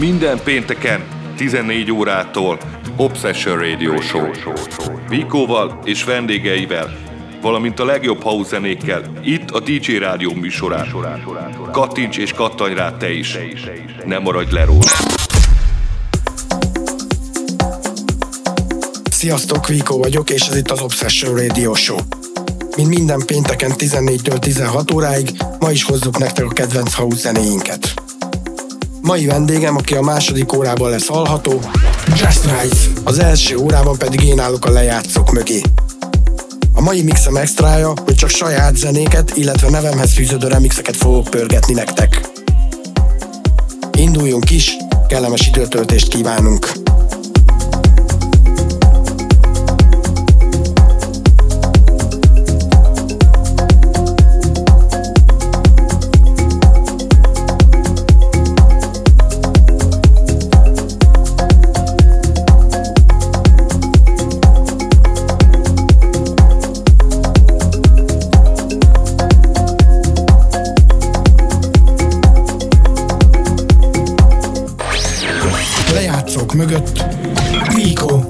Minden pénteken 14 órától Obsession Radio Show. Veecoval és vendégeivel, valamint a legjobb house zenékkel itt a Deejay Rádió műsorán. Kattints és kattanj rá te is. Ne maradj le róla. Sziasztok, Veeco vagyok, és ez itt az Obsession Radio Show. Mint minden pénteken 14-től 16 óráig, ma is hozzuk nektek a kedvenc house zenéinket. Mai vendégem, aki a második órában lesz hallható, Justrice, az első órában pedig én állok a lejátszók mögé. A mai mixem extrája, hogy csak saját zenéket, illetve nevemhez fűződő remixeket fogok pörgetni nektek. Induljunk is, kellemes időtöltést kívánunk! Mögött Veeco.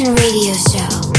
Obsession Radio Show.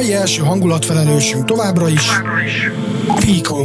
mai első hangulatfelelősünk továbbra is Veeco.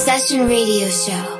Obsession Radio Show.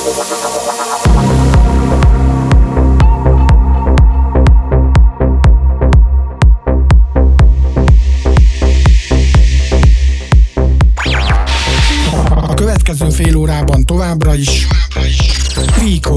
A következő fél órában továbbra is Veeco.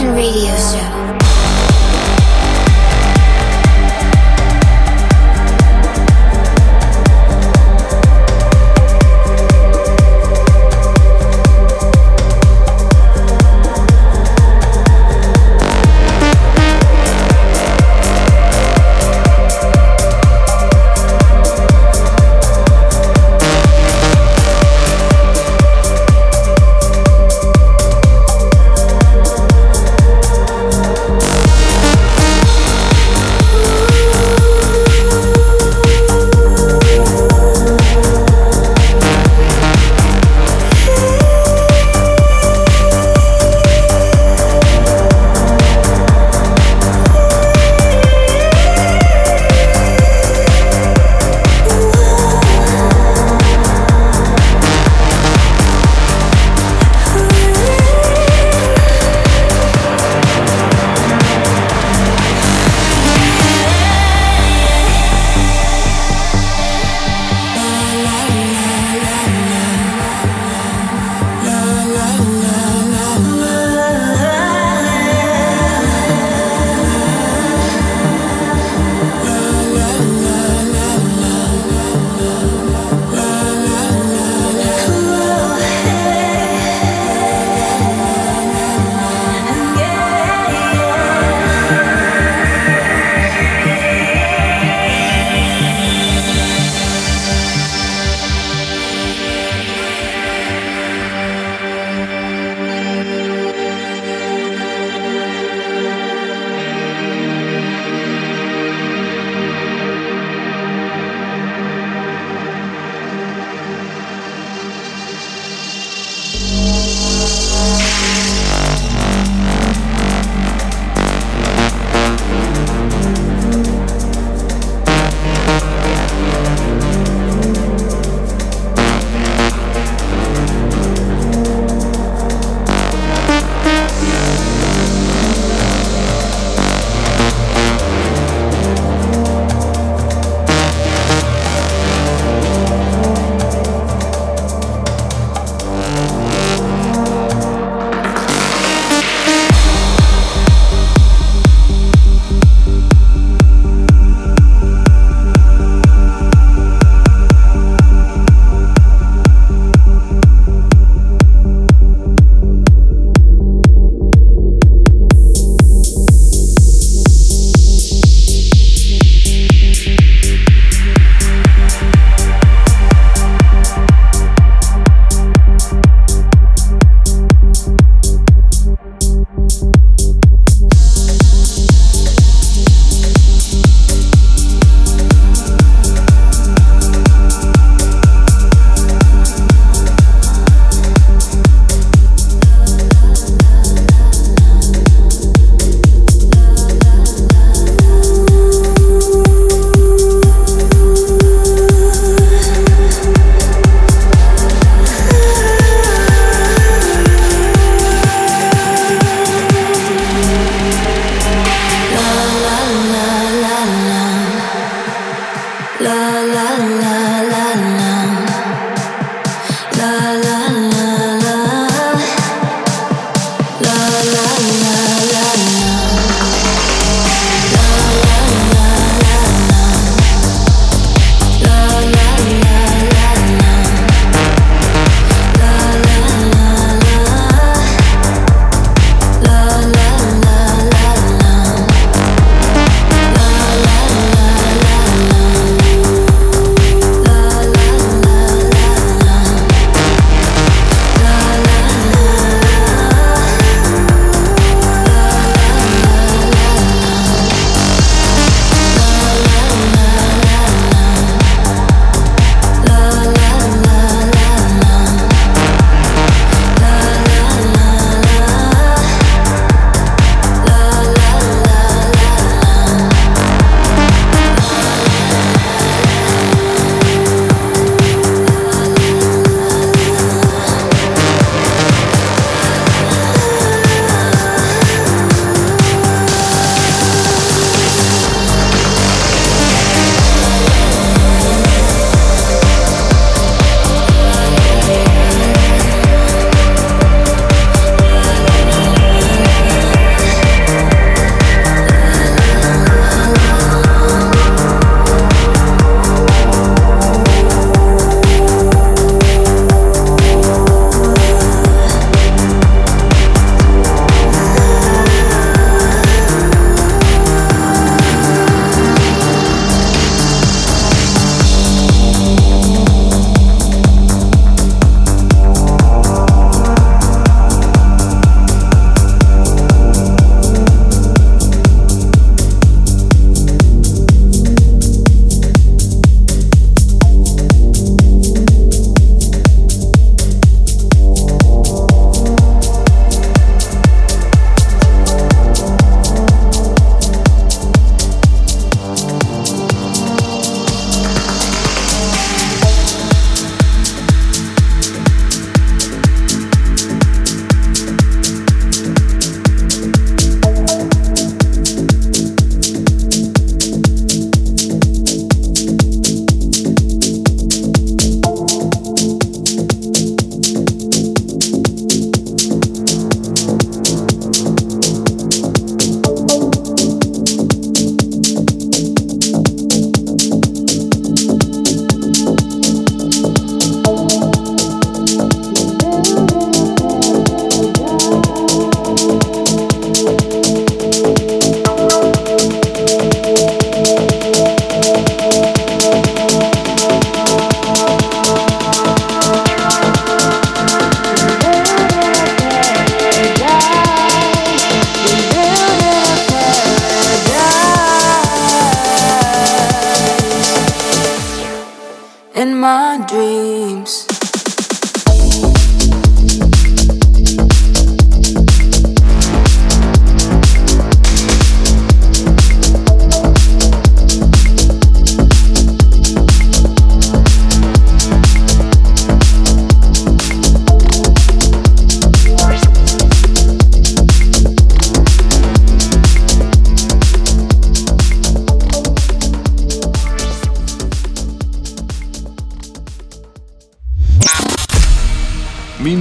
Obsession Radio Show.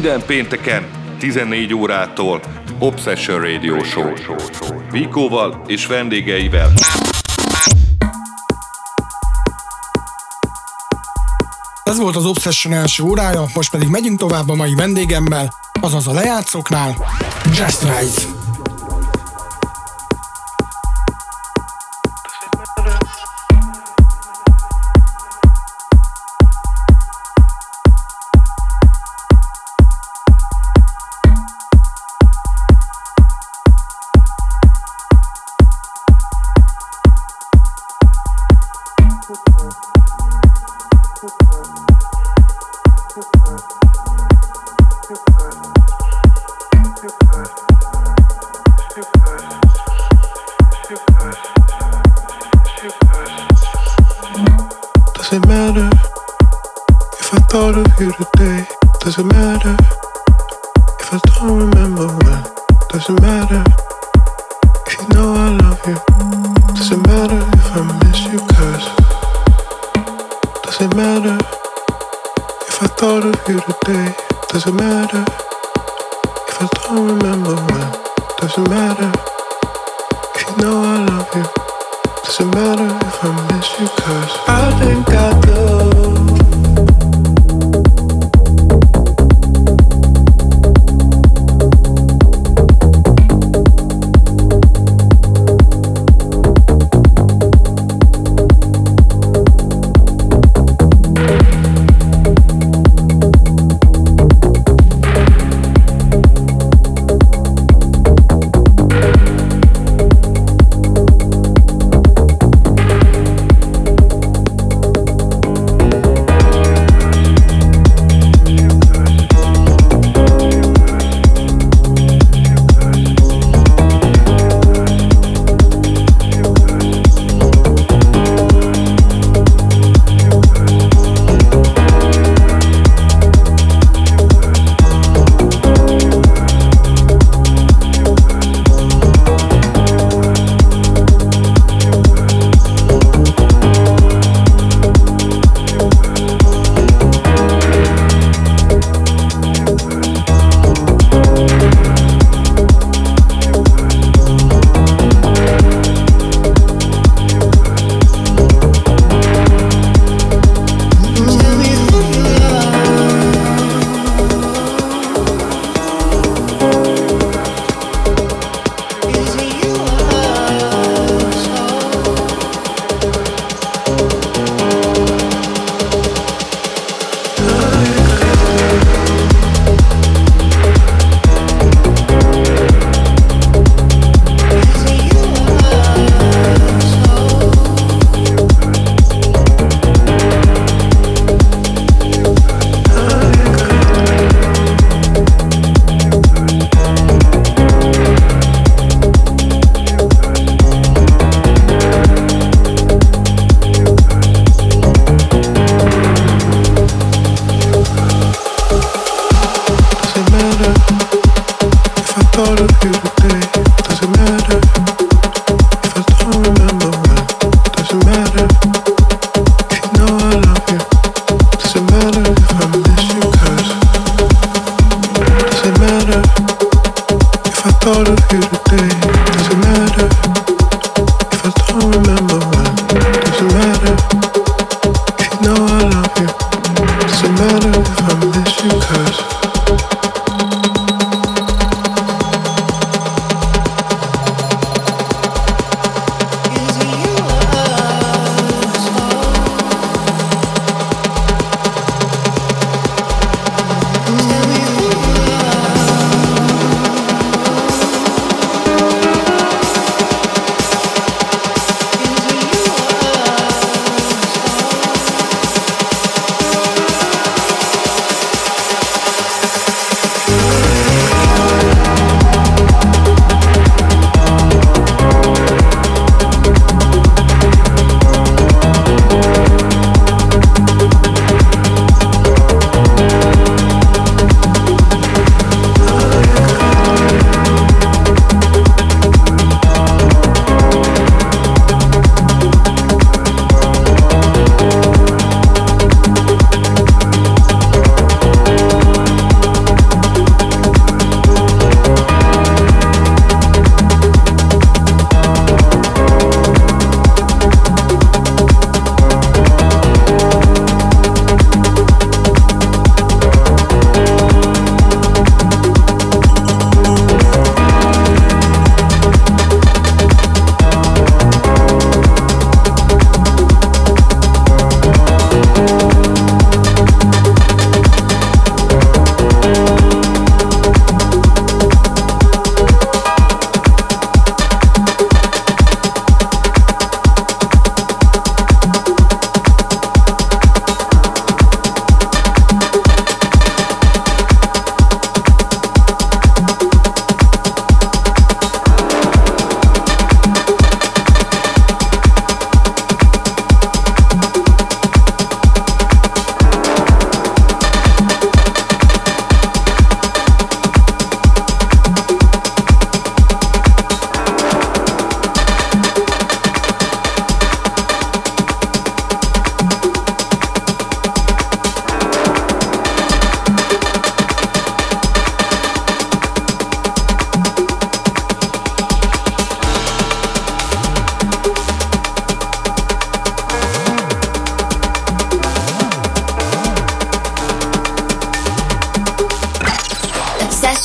minden pénteken 14 órától Obsession Radio Show Veecoval és vendégeivel. Ez volt az Obsession első órája, most pedig megyünk tovább a mai vendégemmel, azaz a lejátszóknál, Justrice.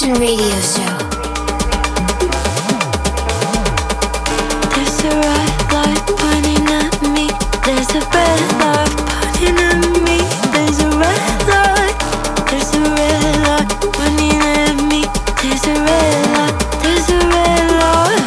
Obsession Radio Show. There's a red light pointing at me. There's a red light pointing at me. There's a red light. There's a red light pointing at me. There's a red light. There's a red light.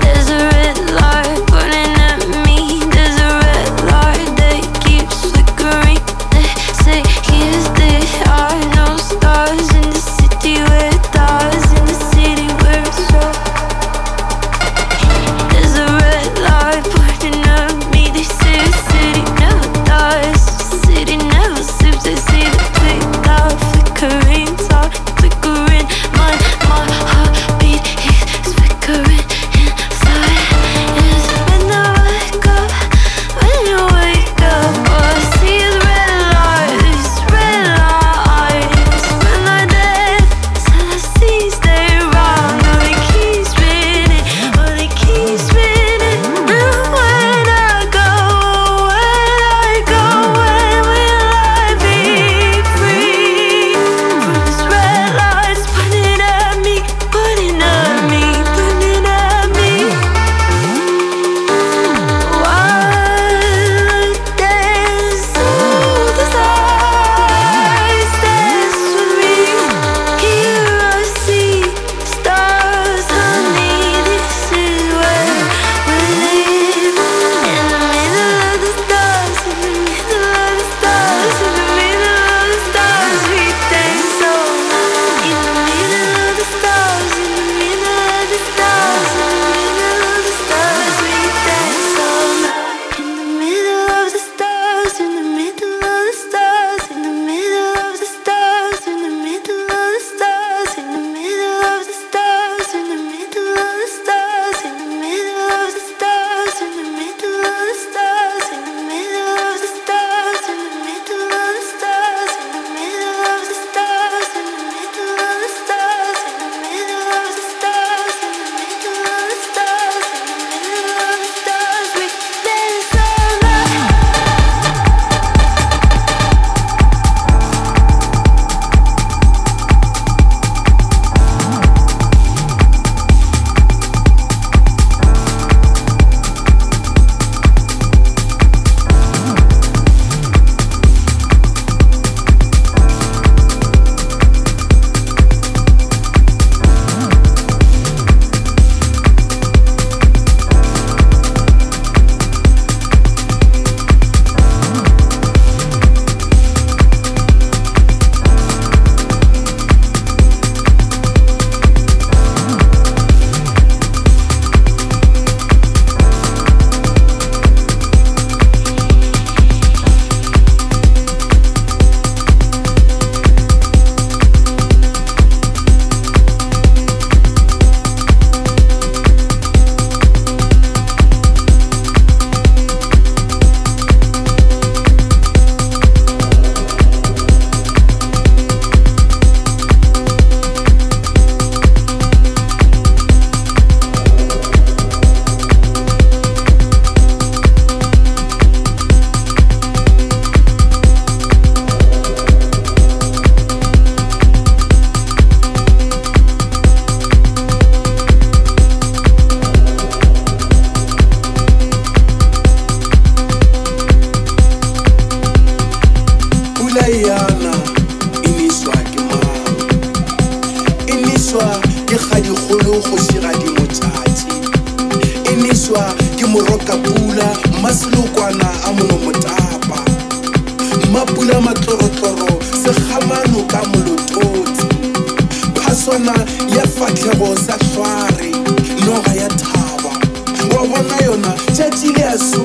There's a red light pointing at me. There's a red light that keeps flickering. They say, here's the eye. Stars in the city where it dies, in the city where it's dark. There's a red light pointing at me. They say the city never dies, the city never sleeps. They see the big light flickering, dark flickering. My heartbeat is flickering inside. It's when I wake up, when you wake up, all I see is red light, it's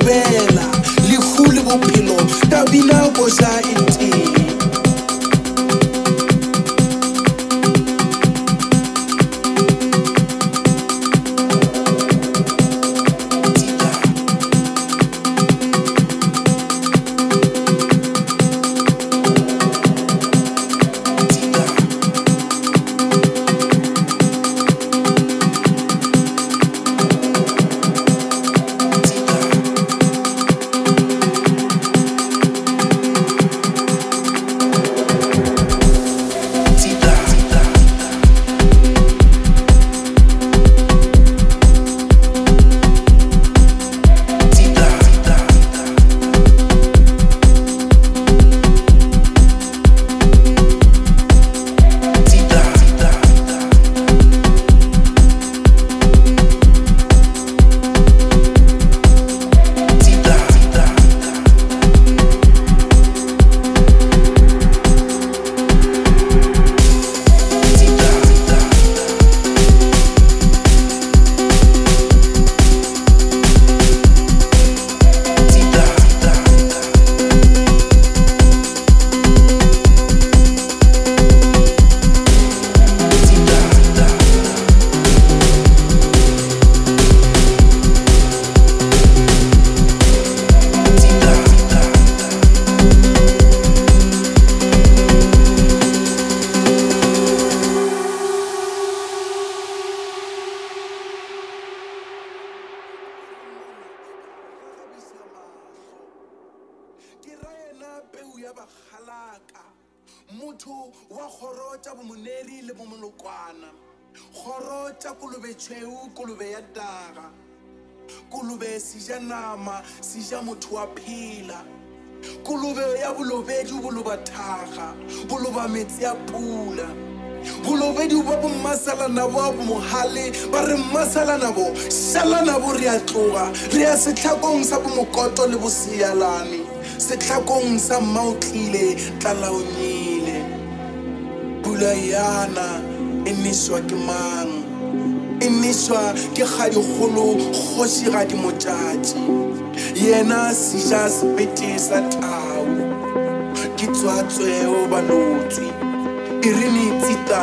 red light. wa khorotsa bomoneri le bomonokwana khorotsa kulube tshweu kulube ya daga kulube sija nama sija motho wa phila kulube ya bulobedu buluba thaga buluba metsi ya pula bulobedu ba bommasala na bo mohale ba re mmasala na bo sala na bo ri atloga ri a setlhakong sa bomokoto le bosialane setlhakong sa mautlile tlalaonyile bulayana eniswa ke mang eniswa ke kgadikgolo kgosi ga di motjatsi yena sija sepeti sa tau ke tswatswe o banotsi irini tsita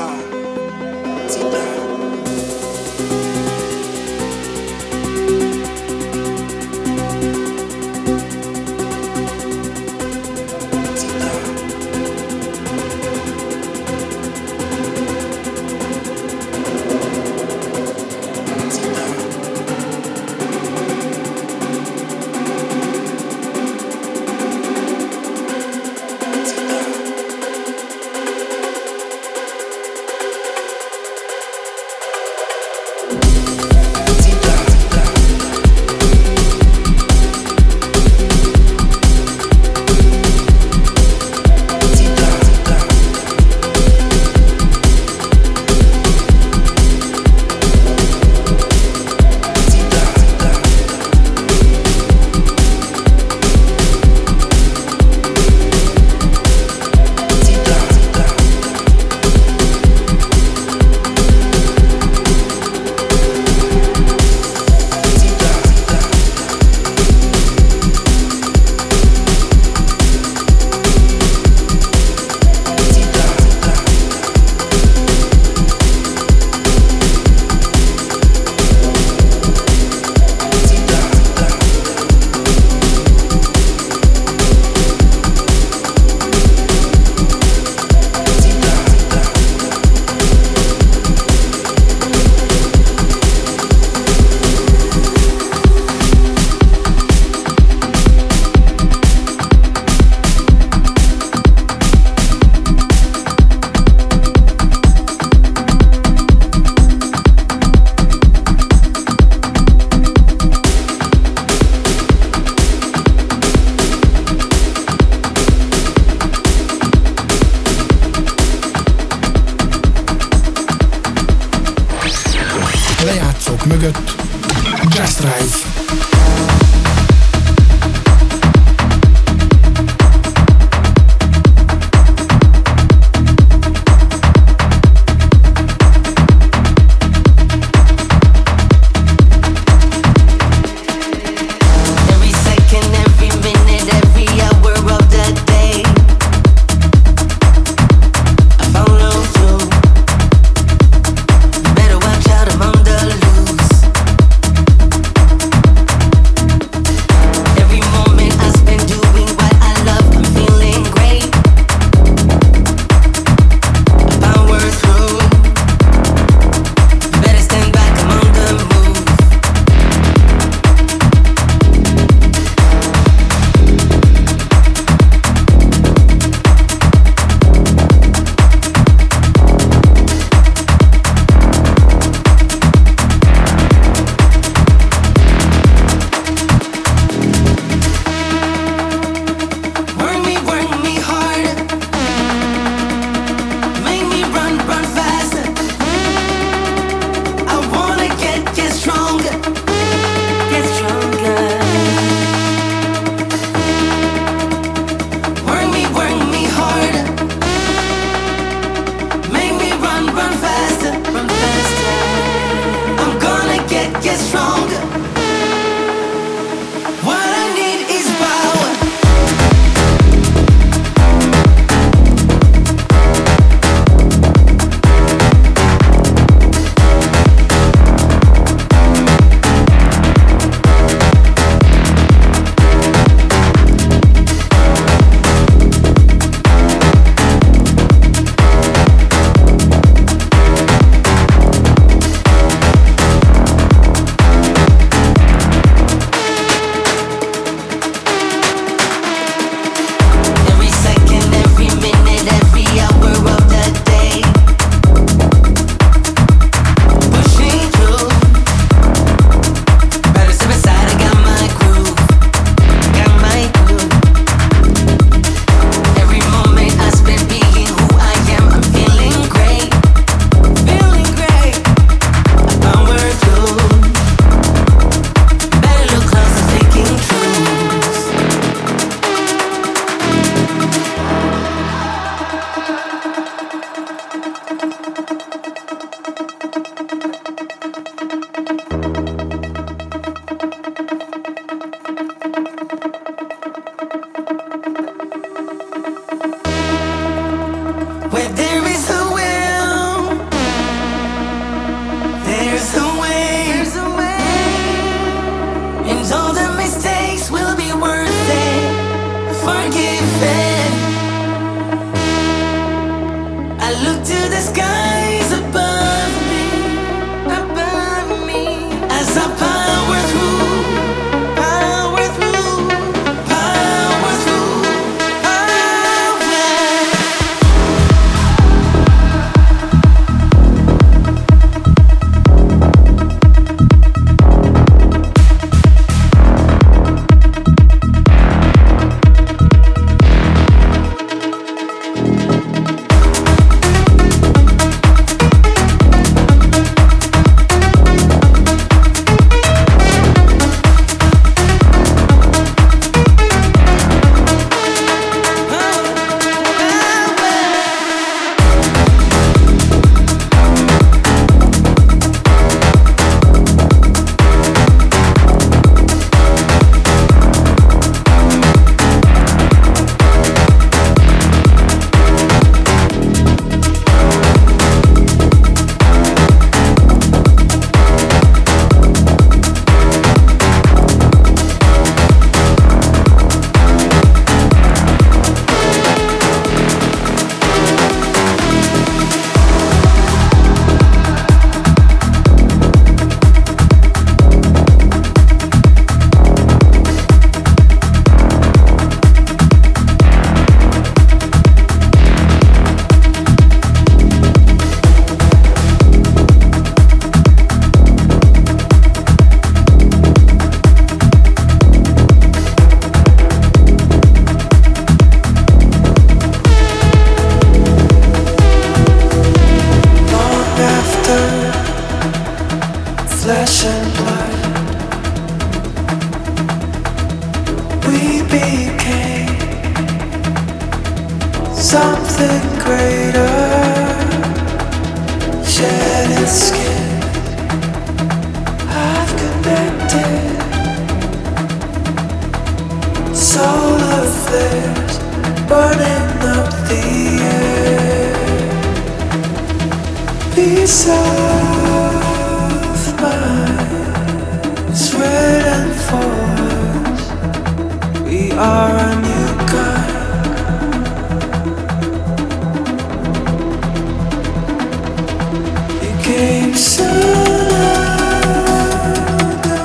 That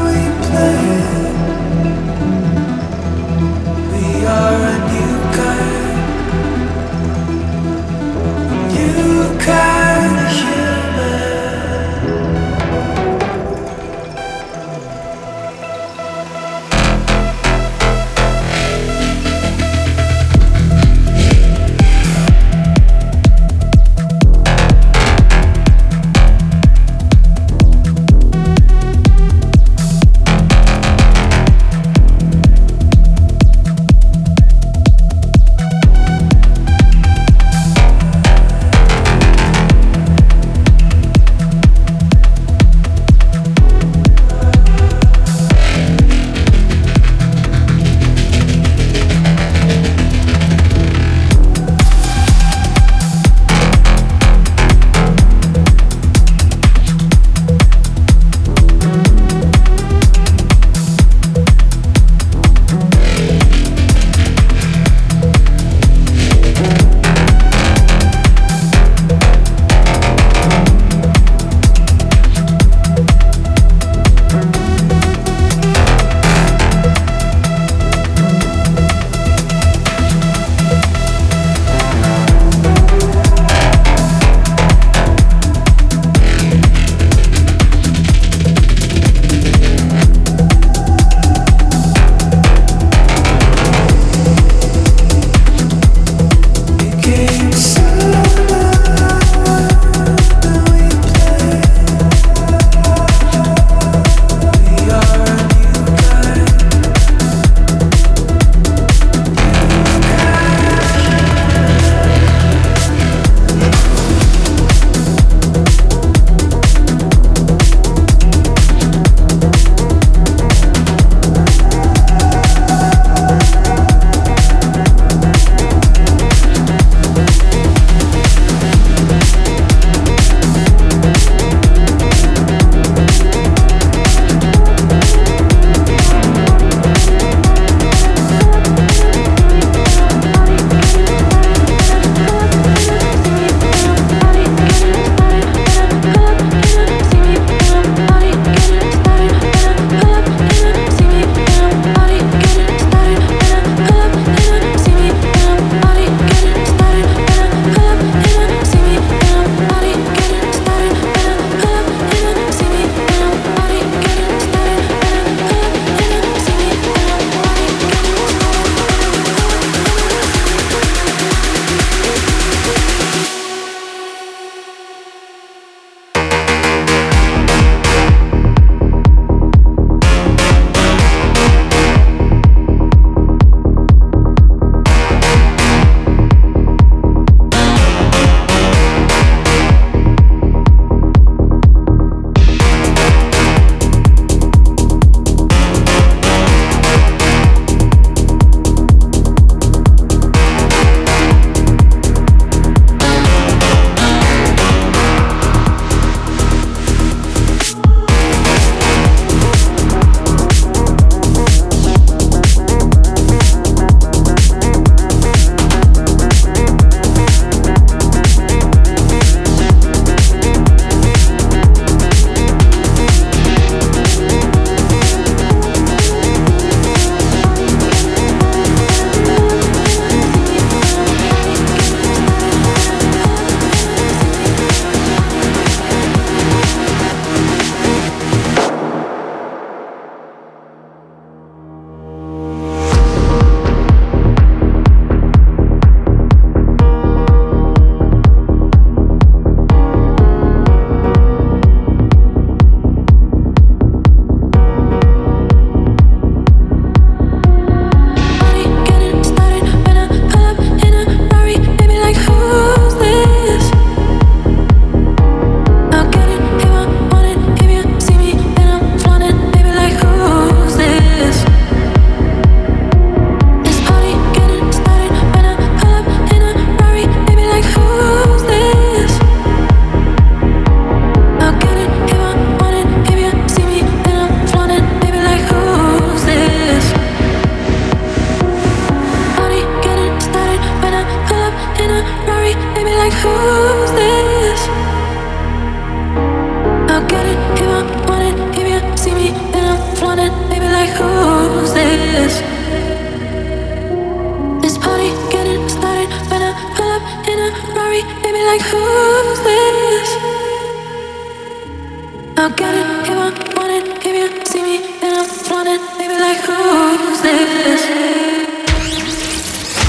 we play, we are.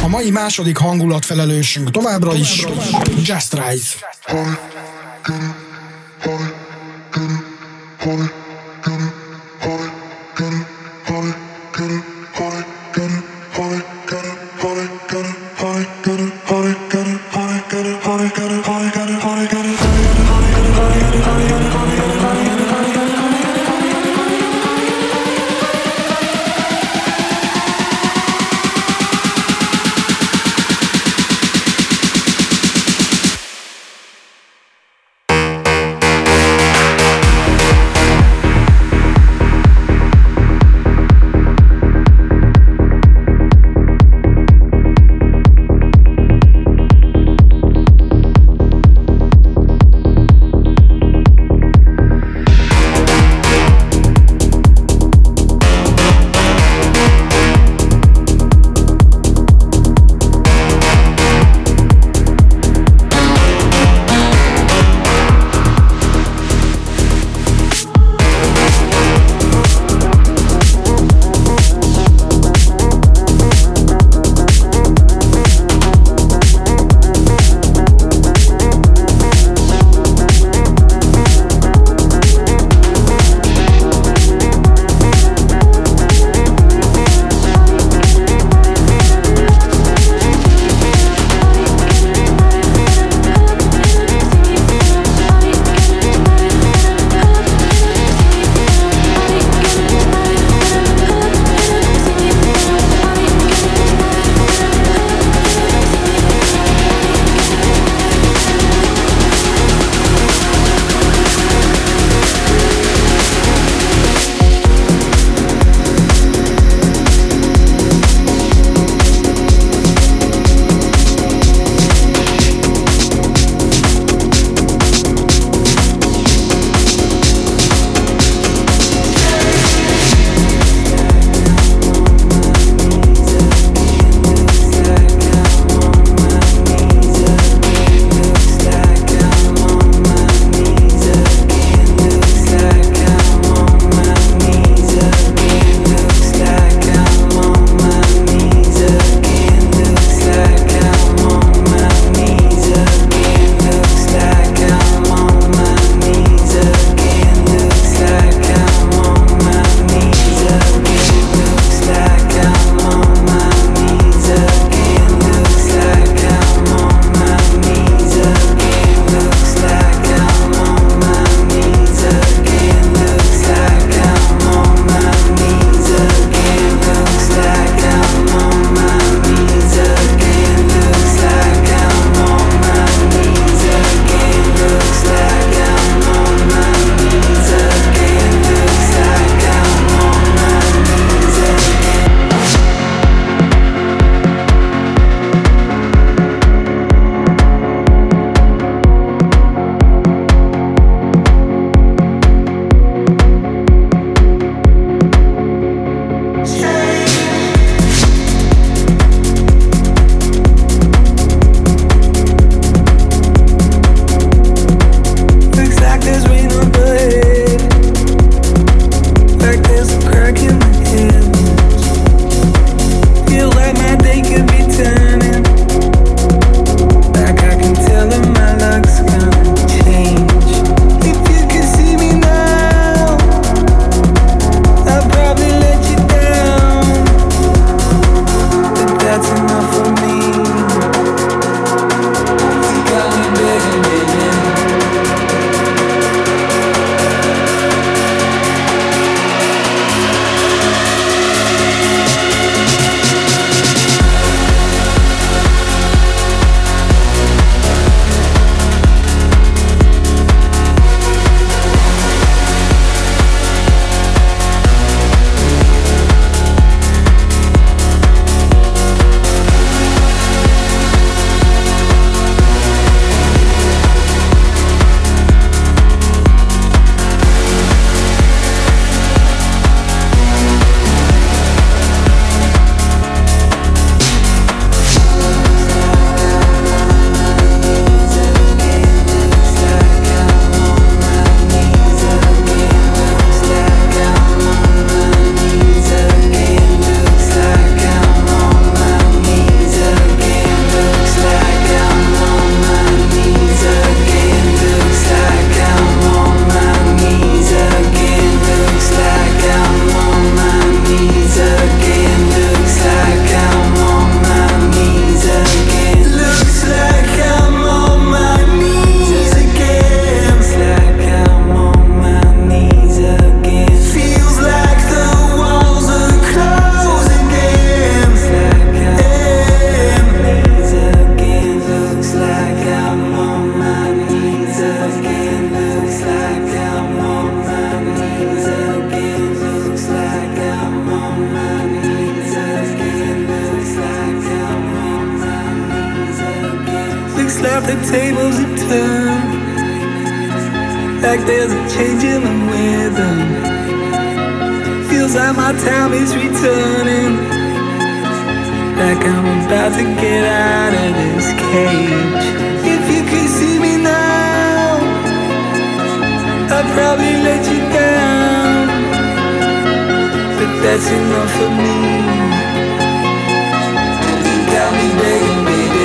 A mai második hangulatfelelősünk továbbra is Justrice. snap the tables and turn, like there's a change in the weather. Feels like my time is returning, like I'm about to get out of this cage. If you could see me now, I'd probably let you down, but that's enough for me. You got me begging, baby.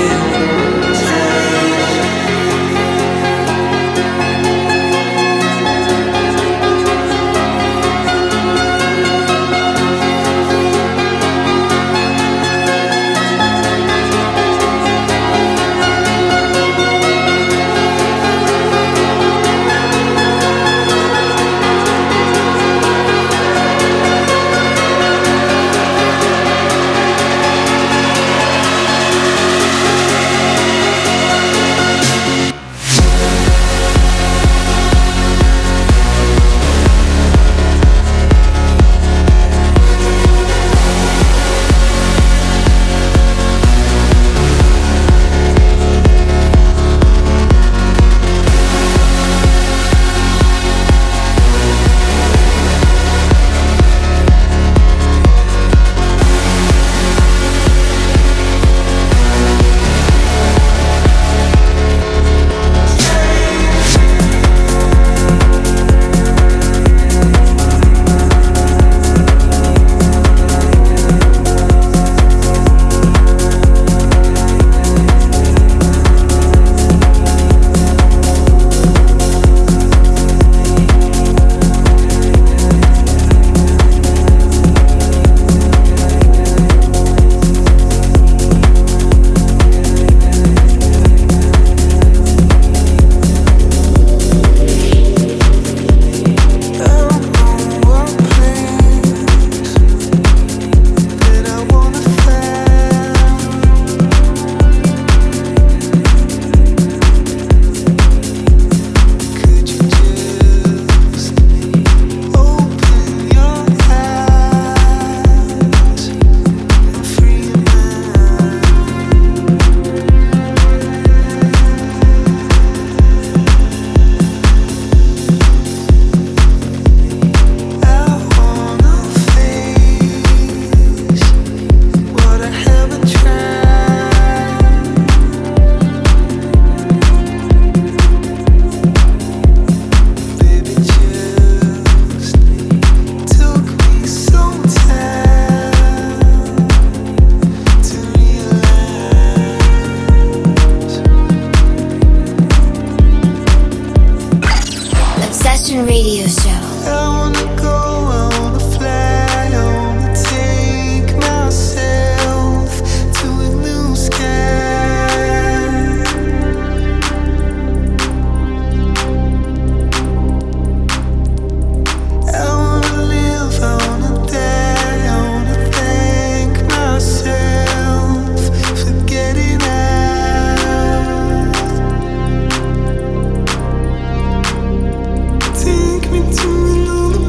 Take me to the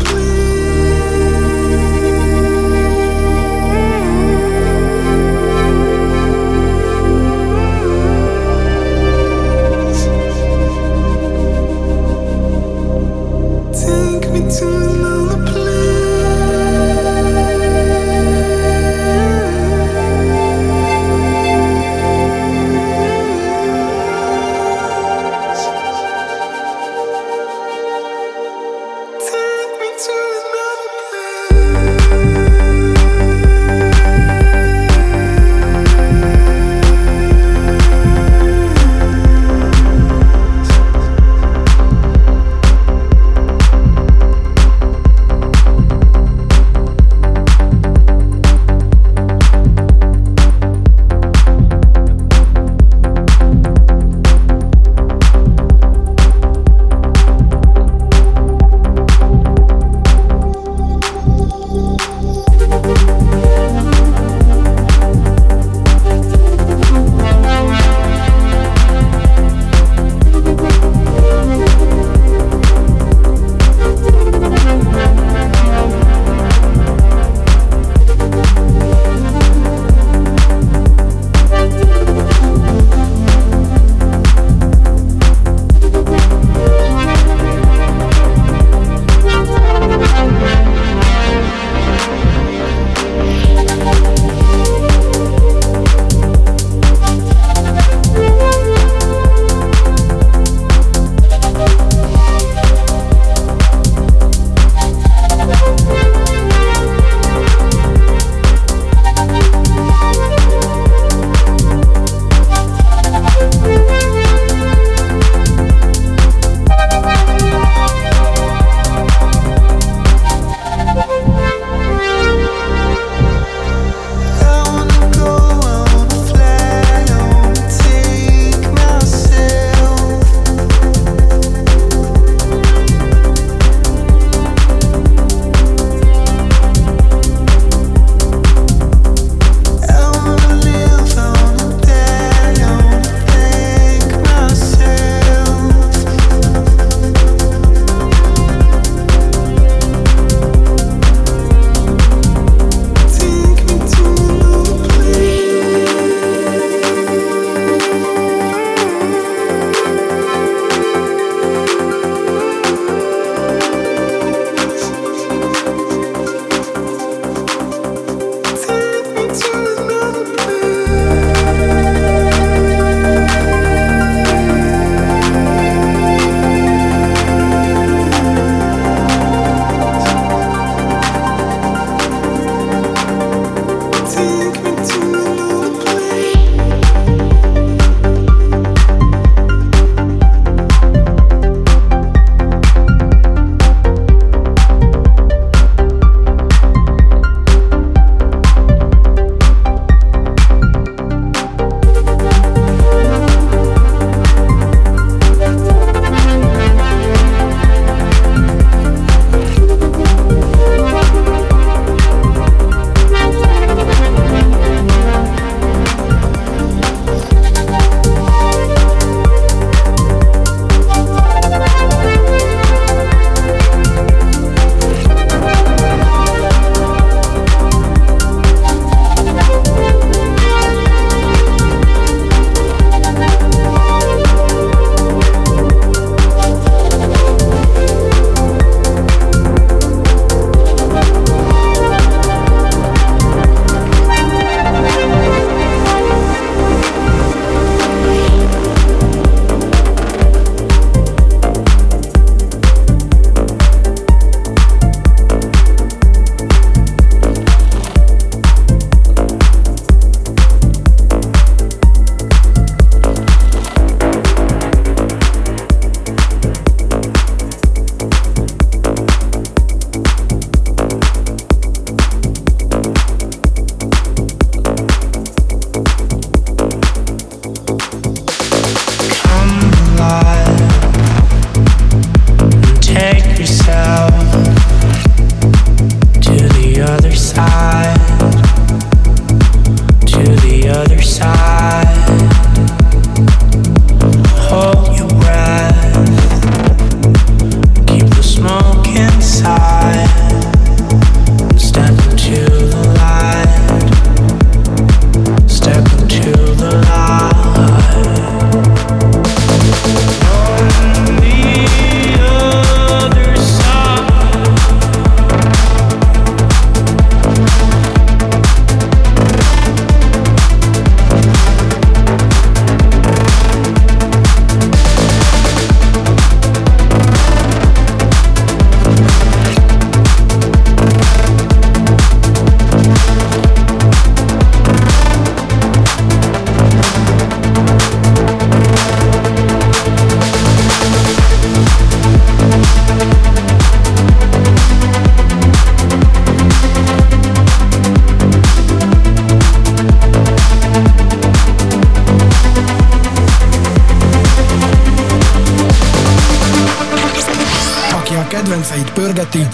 kedvenceit pörgeti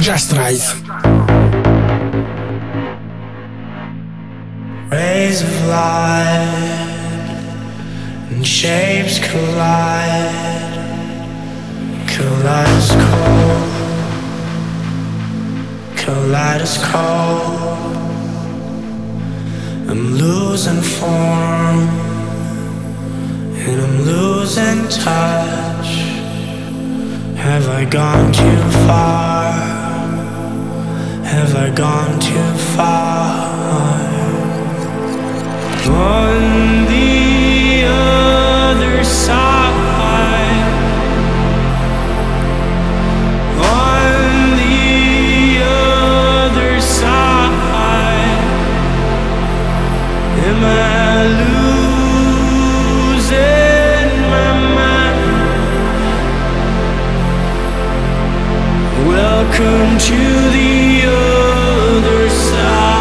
Justrice. Rays of light and shapes collide, kaleidoscope, kaleidoscope. I'm losing form and I'm losing touch. Have I gone too far? Have I gone too far? On the other side, on the other side, am I losing my mind? Welcome to the other side.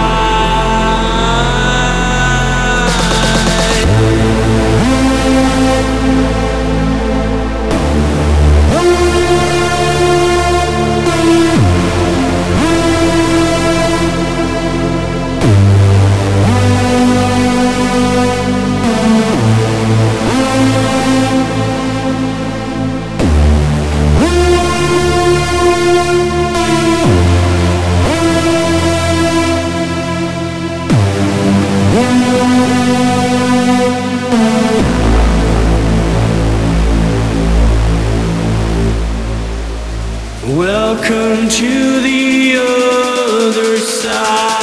Welcome to the other side.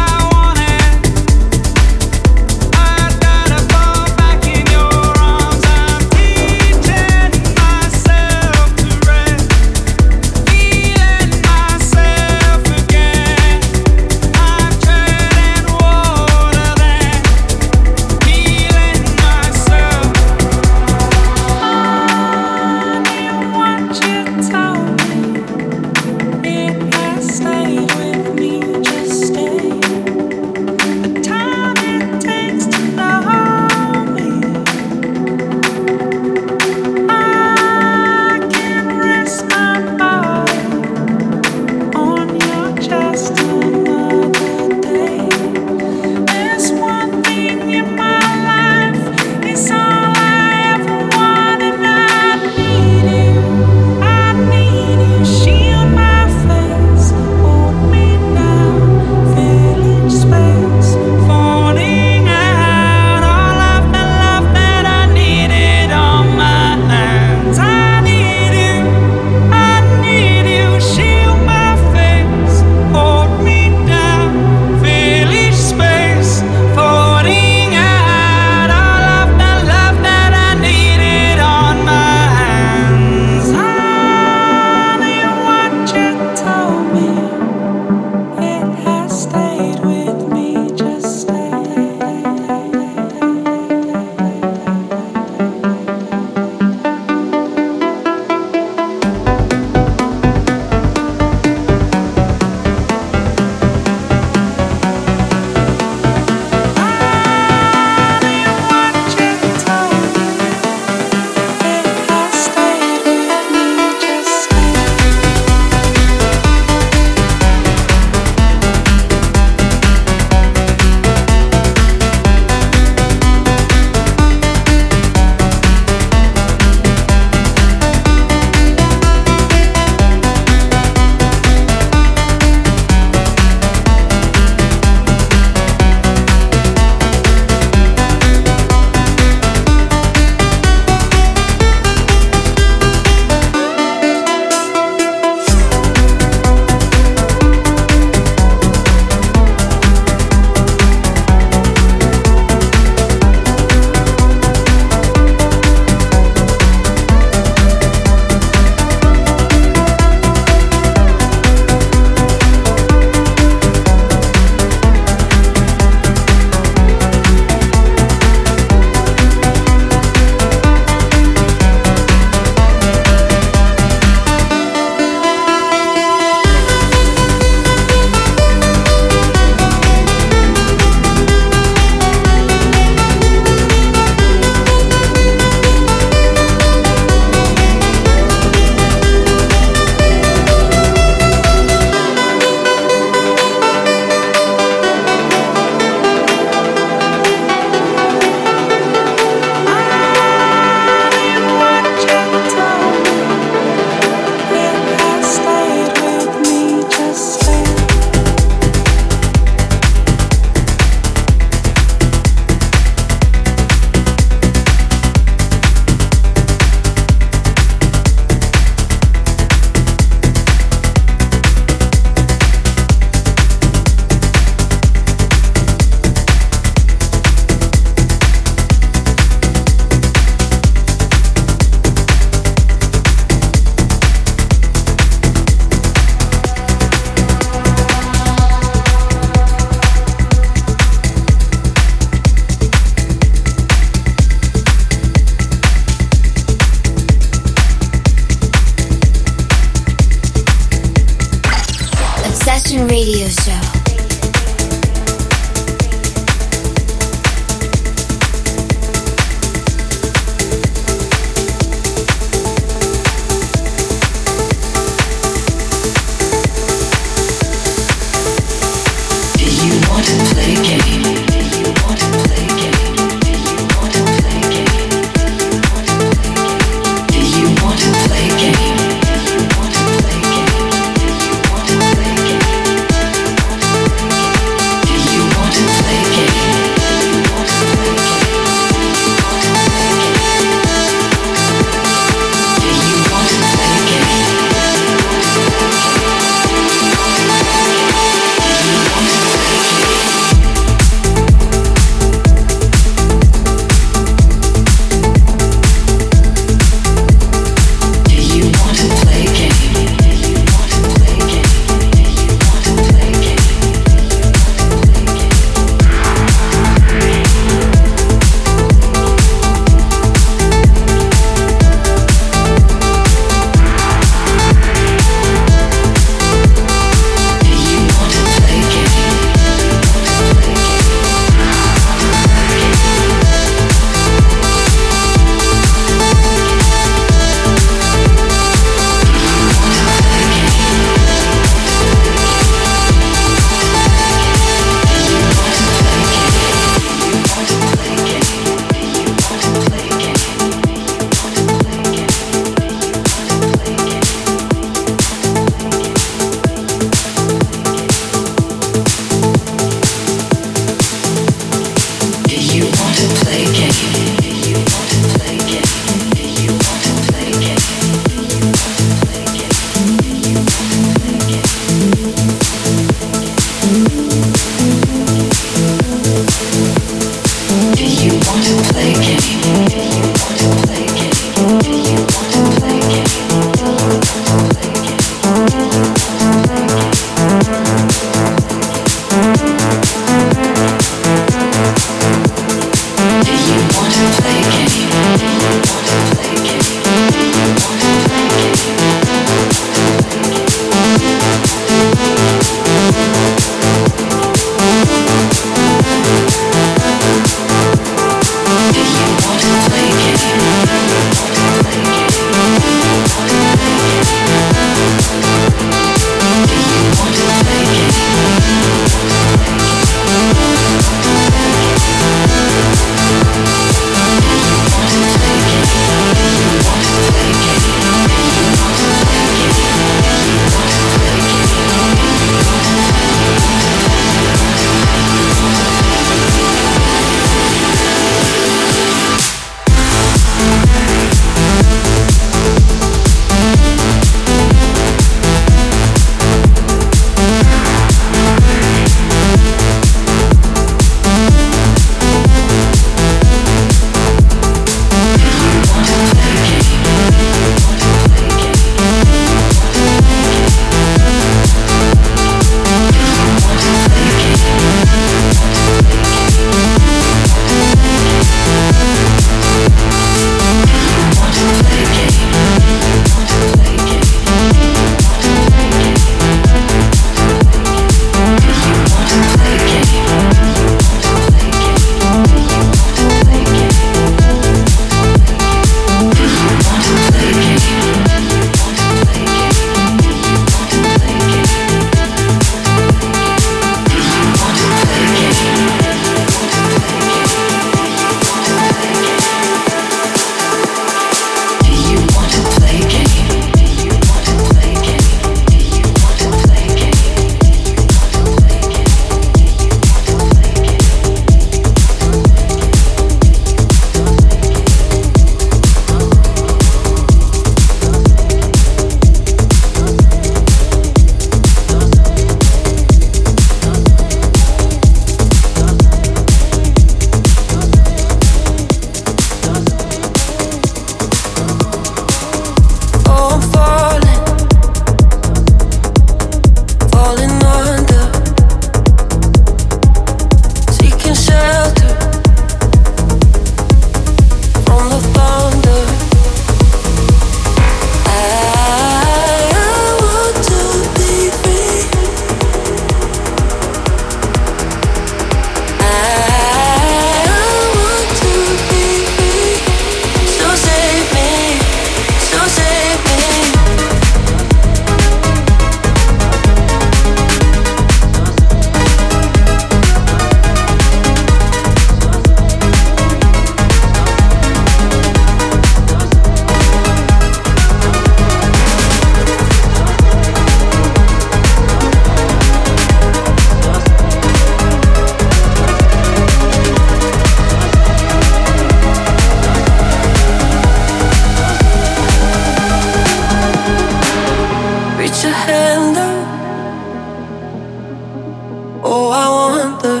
Oh, I wonder,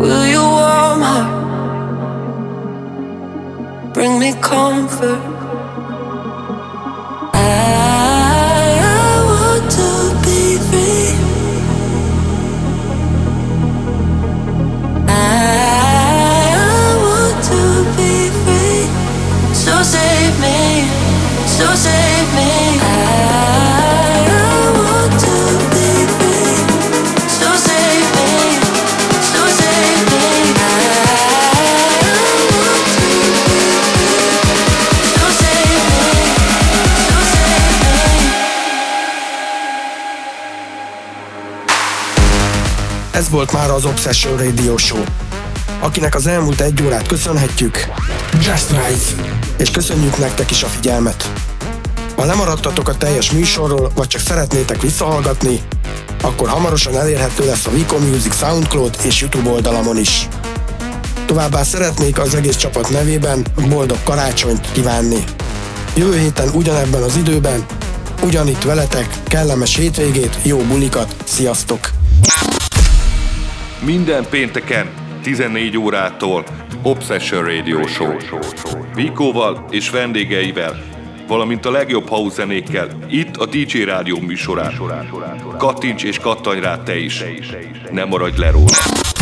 will you warm heart, bring me comfort? I want to be free. I want to be free. So save me, so save me. I want to be free. So save me, so save me. I want to be free. So save me, so save me. Ez volt már az Obsession Radio Show, akinek az elmúlt egy órát köszönhetjük. Justrice! És köszönjük nektek is a figyelmet! Ha lemaradtatok a teljes műsorról, vagy csak szeretnétek visszahallgatni, akkor hamarosan elérhető lesz a Veeco Music Soundcloud és YouTube oldalamon is. Továbbá szeretnék az egész csapat nevében boldog karácsonyt kívánni. Jövő héten ugyanebben az időben, ugyanitt veletek, kellemes hétvégét, jó bulikat, sziasztok! Minden pénteken 14 órától Obsession Radio Show. Veecoval és vendégeivel, valamint a legjobb house zenékkel, itt a Deejay Rádió műsorán. Kattints és kattanj rá te is, ne maradj le róla!